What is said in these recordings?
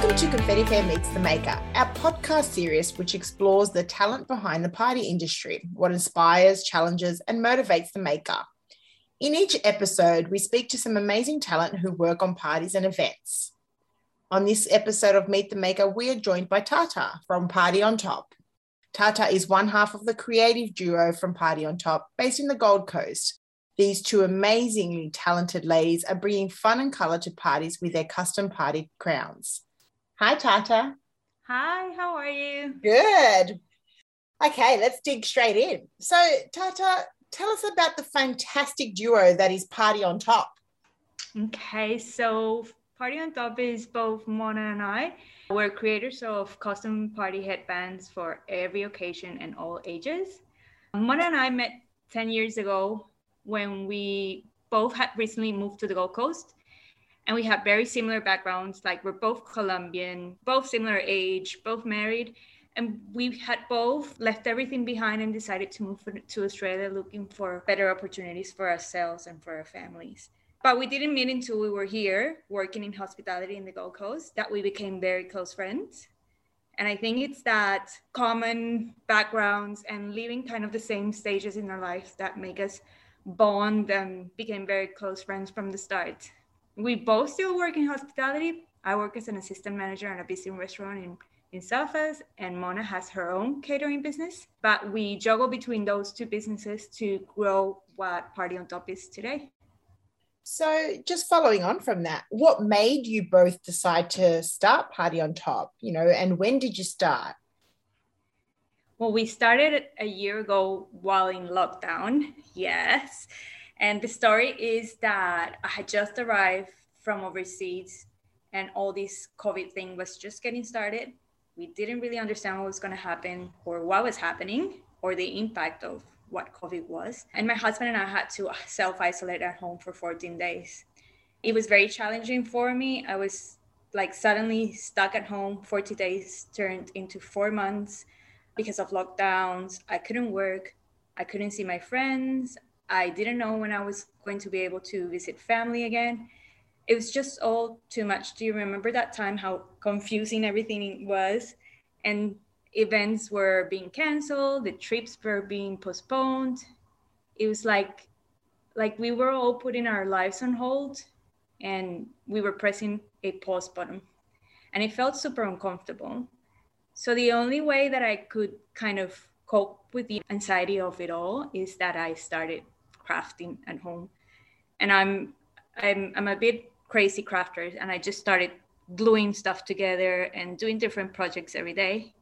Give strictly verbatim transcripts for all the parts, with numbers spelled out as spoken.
Welcome to Confetti Fair Meets the Maker, our podcast series which explores the talent behind the party industry, what inspires, challenges and motivates the maker. In each episode, we speak to some amazing talent who work on parties and events. On this episode of Meet the Maker, we are joined by Tata from Party on Top. Tata is one half of the creative duo from Party on Top, based in the Gold Coast. These two amazingly talented ladies are bringing fun and colour to parties with their custom party crowns. Hi, Tata. Hi, how are you? Good. Okay, let's dig straight in. So, Tata, tell us about the fantastic duo that is Party on Top. Okay, so Party on Top is both Mona and I. We're creators of custom party headbands for every occasion and all ages. Mona and I met ten years ago when we both had recently moved to the Gold Coast. And we have very similar backgrounds, like we're both Colombian, both similar age, both married, and we had both left everything behind and decided to move to Australia looking for better opportunities for ourselves and for our families. But we didn't meet until we were here working in hospitality in the Gold Coast that we became very close friends. And I think it's that common backgrounds and living kind of the same stages in our lives that make us bond and became very close friends from the start. We both still work in hospitality. I work as an assistant manager at a busy restaurant in, in Southwest, and Mona has her own catering business. But we juggle between those two businesses to grow what Party on Top is today. So just following on from that, what made you both decide to start Party on Top, you know, and when did you start? Well, we started a year ago while in lockdown, yes. And the story is that I had just arrived from overseas and all this COVID thing was just getting started. We didn't really understand what was going to happen or what was happening or the impact of what COVID was. And my husband and I had to self-isolate at home for fourteen days. It was very challenging for me. I was like suddenly stuck at home. forty days turned into four months because of lockdowns. I couldn't work. I couldn't see my friends. I didn't know when I was going to be able to visit family again. It was just all too much. Do you remember that time, how confusing everything was? And events were being canceled, the trips were being postponed. It was like, like we were all putting our lives on hold and we were pressing a pause button. And it felt super uncomfortable. So the only way that I could kind of cope with the anxiety of it all is that I started crafting at home. And I'm I'm I'm a bit crazy crafter, and I just started gluing stuff together and doing different projects every day.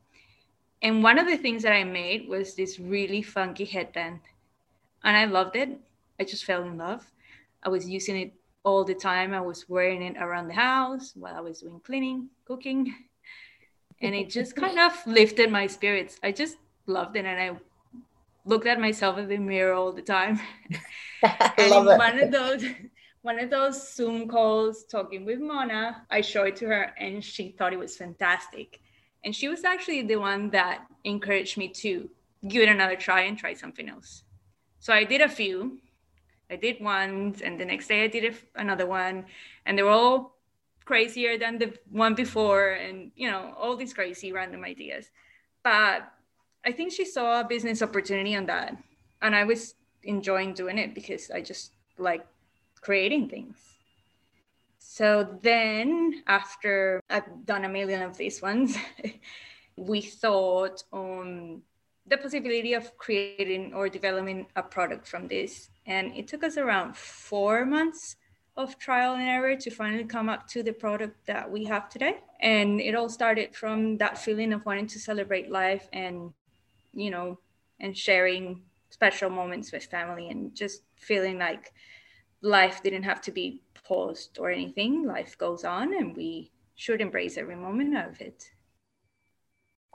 And one of the things that I made was this really funky headband. And I loved it. I just fell in love. I was using it all the time. I was wearing it around the house while I was doing cleaning, cooking. And it just kind of lifted my spirits. I just loved it. And I looked at myself in the mirror all the time. And love in one it. of those one of those Zoom calls talking with Mona, I showed it to her and she thought it was fantastic. And she was actually the one that encouraged me to give it another try and try something else. So I did a few. I did one, and the next day I did another one, and they were all crazier than the one before, and you know, all these crazy random ideas. But I think she saw a business opportunity on that. And I was enjoying doing it because I just like creating things. So then after I've done a million of these ones, we thought on the possibility of creating or developing a product from this. And it took us around four months of trial and error to finally come up to the product that we have today. And it all started from that feeling of wanting to celebrate life and you know, and sharing special moments with family and just feeling like life didn't have to be paused or anything. Life goes on and we should embrace every moment of it.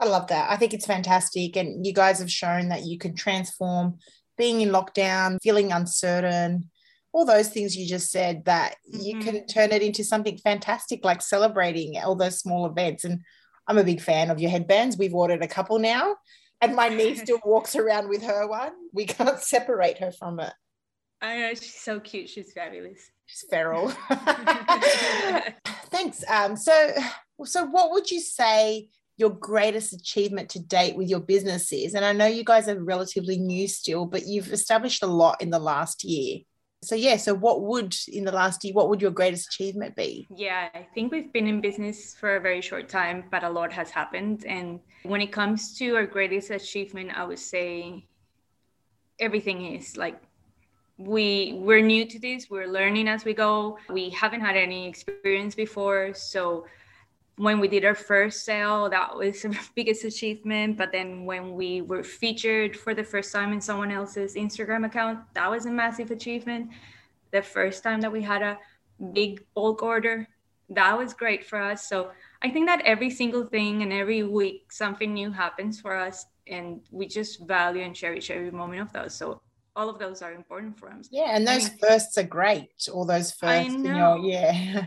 I love that. I think it's fantastic. And you guys have shown that you can transform being in lockdown, feeling uncertain, all those things you just said, that mm-hmm. you can turn it into something fantastic, like celebrating all those small events. And I'm a big fan of your headbands. We've ordered a couple now. And my niece still walks around with her one. We can't separate her from it. I know, she's so cute. She's fabulous. She's feral. Thanks. Um, so So what would you say your greatest achievement to date with your business is? And I know you guys are relatively new still, but you've established a lot in the last year. So yeah, so what would in the last year, what would your greatest achievement be? Yeah, I think we've been in business for a very short time, but a lot has happened. And when it comes to our greatest achievement, I would say everything is like, we we're new to this, we're learning as we go. We haven't had any experience before. So when we did our first sale, that was the biggest achievement. But then when we were featured for the first time in someone else's Instagram account, that was a massive achievement. The first time that we had a big bulk order, that was great for us. So I think that every single thing and every week, something new happens for us. And we just value and cherish every moment of those. So all of those are important for us. Yeah, and those I mean, firsts are great. All those firsts, I know. You know, yeah.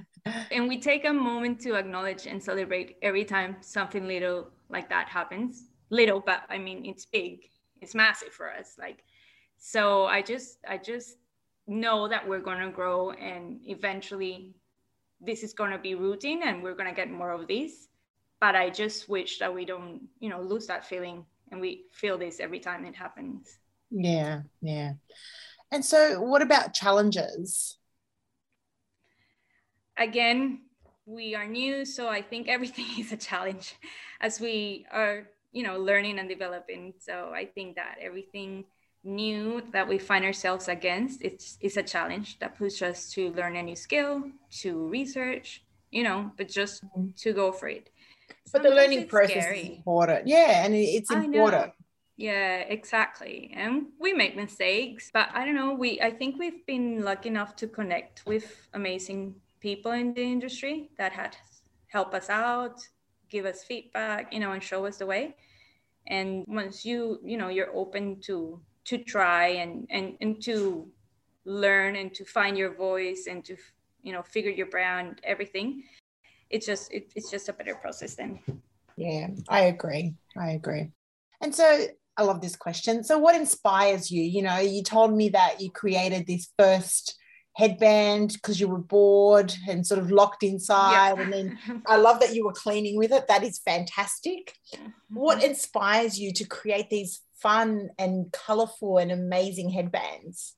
And we take a moment to acknowledge and celebrate every time something little like that happens. Little, but I mean, it's big. It's massive for us. Like, so I just, I just know that we're going to grow, and eventually this is going to be routine and we're going to get more of this. But I just wish that we don't, you know, lose that feeling, and we feel this every time it happens. Yeah, yeah. And so what about challenges? Again, we are new, so I think everything is a challenge as we are, you know, learning and developing. So I think that everything new that we find ourselves against, it's, it's a challenge that pushes us to learn a new skill, to research, you know, but just to go for it. But sometimes the learning process scary. Is important. Yeah, and it's important. Yeah, exactly. And we make mistakes, but I don't know, we I think we've been lucky enough to connect with amazing people in the industry that had helped us out, give us feedback, you know, and show us the way. And once you, you know, you're open to to try and, and, and to learn and to find your voice and to, you know, figure your brand, everything. It's just, it, it's just a better process then. Yeah, I agree. I agree. And so I love this question. So what inspires you? You know, you told me that you created this first headband because you were bored and sort of locked inside. Yeah. And then I love that you were cleaning with it. That is fantastic. What inspires you to create these fun and colorful and amazing headbands?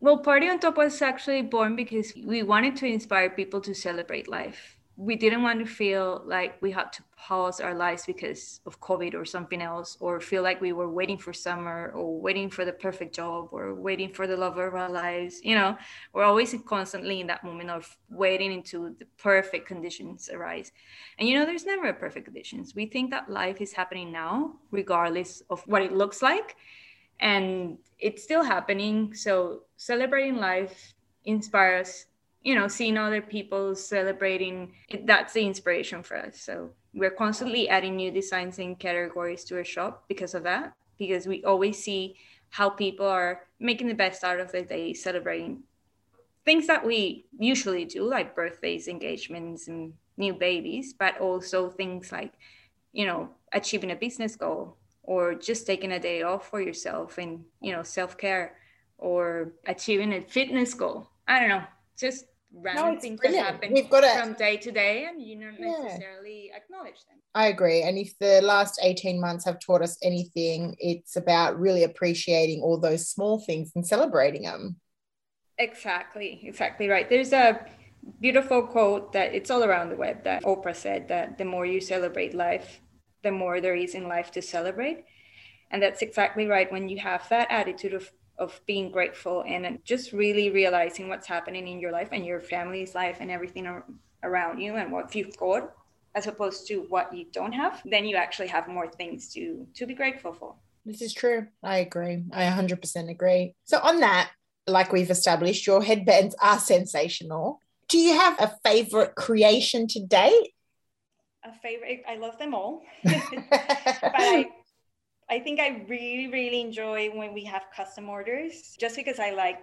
Well, Party on Top was actually born because we wanted to inspire people to celebrate life. We didn't want to feel like we had to pause our lives because of COVID or something else, or feel like we were waiting for summer or waiting for the perfect job or waiting for the love of our lives. You know, we're always constantly in that moment of waiting until the perfect conditions arise. And, you know, there's never a perfect conditions. We think that life is happening now, regardless of what it looks like. And it's still happening. So celebrating life inspires, you know, seeing other people celebrating. That's the inspiration for us. So we're constantly adding new designs and categories to our shop because of that, because we always see how people are making the best out of their day, celebrating things that we usually do, like birthdays, engagements, and new babies, but also things like, you know, achieving a business goal, or just taking a day off for yourself and, you know, self-care, or achieving a fitness goal. I don't know, just random no, things brilliant. That happen We've got from day to day, and you don't necessarily yeah. acknowledge them. I agree. And if the last eighteen months have taught us anything, it's about really appreciating all those small things and celebrating them. Exactly, exactly right. There's a beautiful quote that it's all around the web that Oprah said, that the more you celebrate life, the more there is in life to celebrate. And that's exactly right. When you have that attitude of, of being grateful and just really realizing what's happening in your life and your family's life and everything around you and what you've got, as opposed to what you don't have, then you actually have more things to, to be grateful for. This is true. I agree. I one hundred percent agree. So on that, like we've established, your headbands are sensational. Do you have a favorite creation to date? A favorite, I love them all, but I, I think I really, really enjoy when we have custom orders, just because I like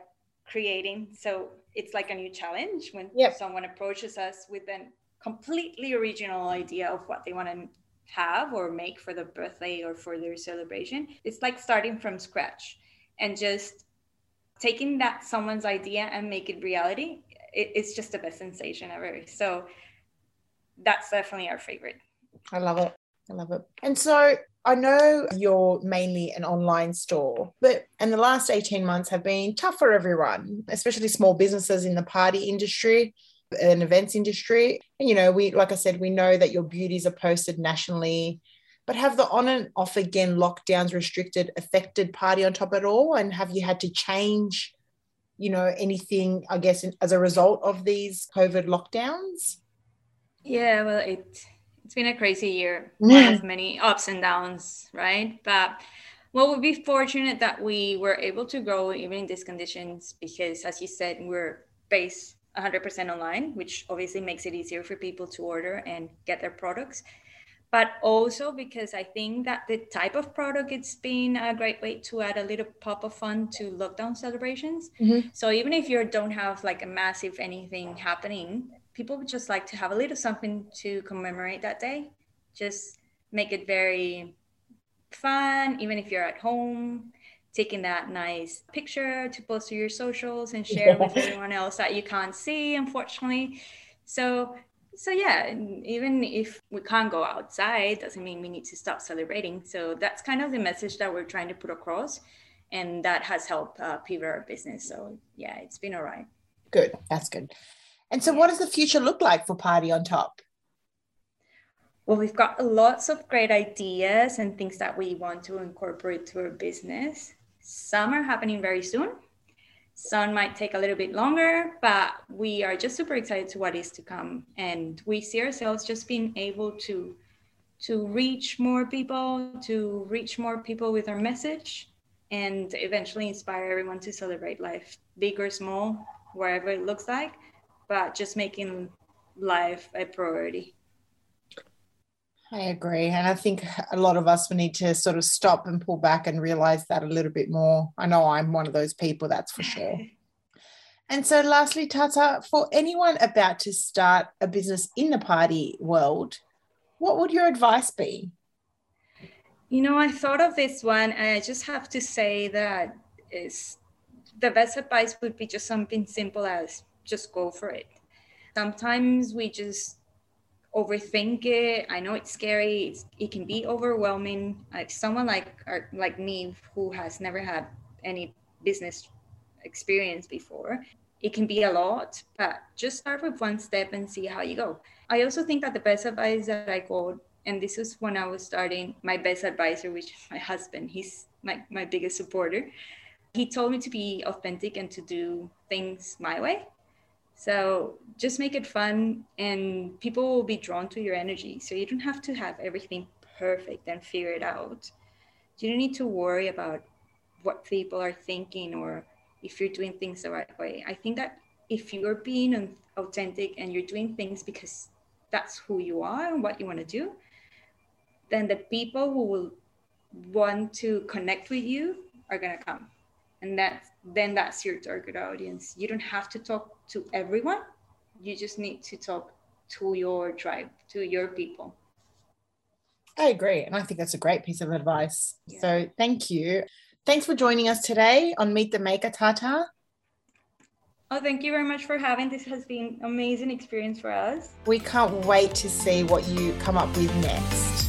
creating. So it's like a new challenge when yep. someone approaches us with a completely original idea of what they want to have or make for their birthday or for their celebration. It's like starting from scratch and just taking that someone's idea and make it reality. It, it's just the best sensation ever. So that's definitely our favorite. I love it. I love it. And so I know you're mainly an online store, but and the last eighteen months have been tough for everyone, especially small businesses in the party industry and events industry. And, you know, we, like I said, we know that your beauties are posted nationally, but have the on and off again lockdowns restricted affected Party on Top at all? And have you had to change, you know, anything, I guess, as a result of these COVID lockdowns? Yeah, well, it... It's been a crazy year with many ups and downs, right? But well, we'll be fortunate that we were able to grow even in these conditions because, as you said, we're based one hundred percent online, which obviously makes it easier for people to order and get their products. But also because I think that the type of product, it's been a great way to add a little pop of fun to lockdown celebrations. Mm-hmm. So even if you don't have like a massive anything happening, people would just like to have a little something to commemorate that day. Just make it very fun, even if you're at home, taking that nice picture to post to your socials and share with everyone else that you can't see, unfortunately. So, so yeah, even if we can't go outside, doesn't mean we need to stop celebrating. So that's kind of the message that we're trying to put across, and that has helped uh, pivot our business. So yeah, it's been all right. Good, that's good. And so what does the future look like for Party on Top? Well, we've got lots of great ideas and things that we want to incorporate to our business. Some are happening very soon. Some might take a little bit longer, but we are just super excited to what is to come. And we see ourselves just being able to, to reach more people, to reach more people with our message, and eventually inspire everyone to celebrate life, big or small, wherever it looks like, but just making life a priority. I agree. And I think a lot of us, we need to sort of stop and pull back and realize that a little bit more. I know I'm one of those people, that's for sure. And so lastly, Tata, for anyone about to start a business in the party world, what would your advice be? You know, I thought of this one, and I just have to say that is the best advice would be just something simple as just go for it. Sometimes we just overthink it. I know it's scary. It's, it can be overwhelming. Like someone like or like me who has never had any business experience before, it can be a lot, but just start with one step and see how you go. I also think that the best advice that I got, and this is when I was starting, my best advisor, which is my husband, he's my, my biggest supporter. He told me to be authentic and to do things my way. So just make it fun, and people will be drawn to your energy. So you don't have to have everything perfect and figure it out. You don't need to worry about what people are thinking or if you're doing things the right way. I think that if you're being authentic and you're doing things because that's who you are and what you want to do, then the people who will want to connect with you are going to come. And that's, then that's your target audience. You don't have to talk to everyone. You just need to talk to your tribe, to your people. I agree. And I think that's a great piece of advice. Yeah. So thank you. Thanks for joining us today on Meet the Maker, Tata. Oh, thank you very much for having. This has been an amazing experience for us. We can't wait to see what you come up with next.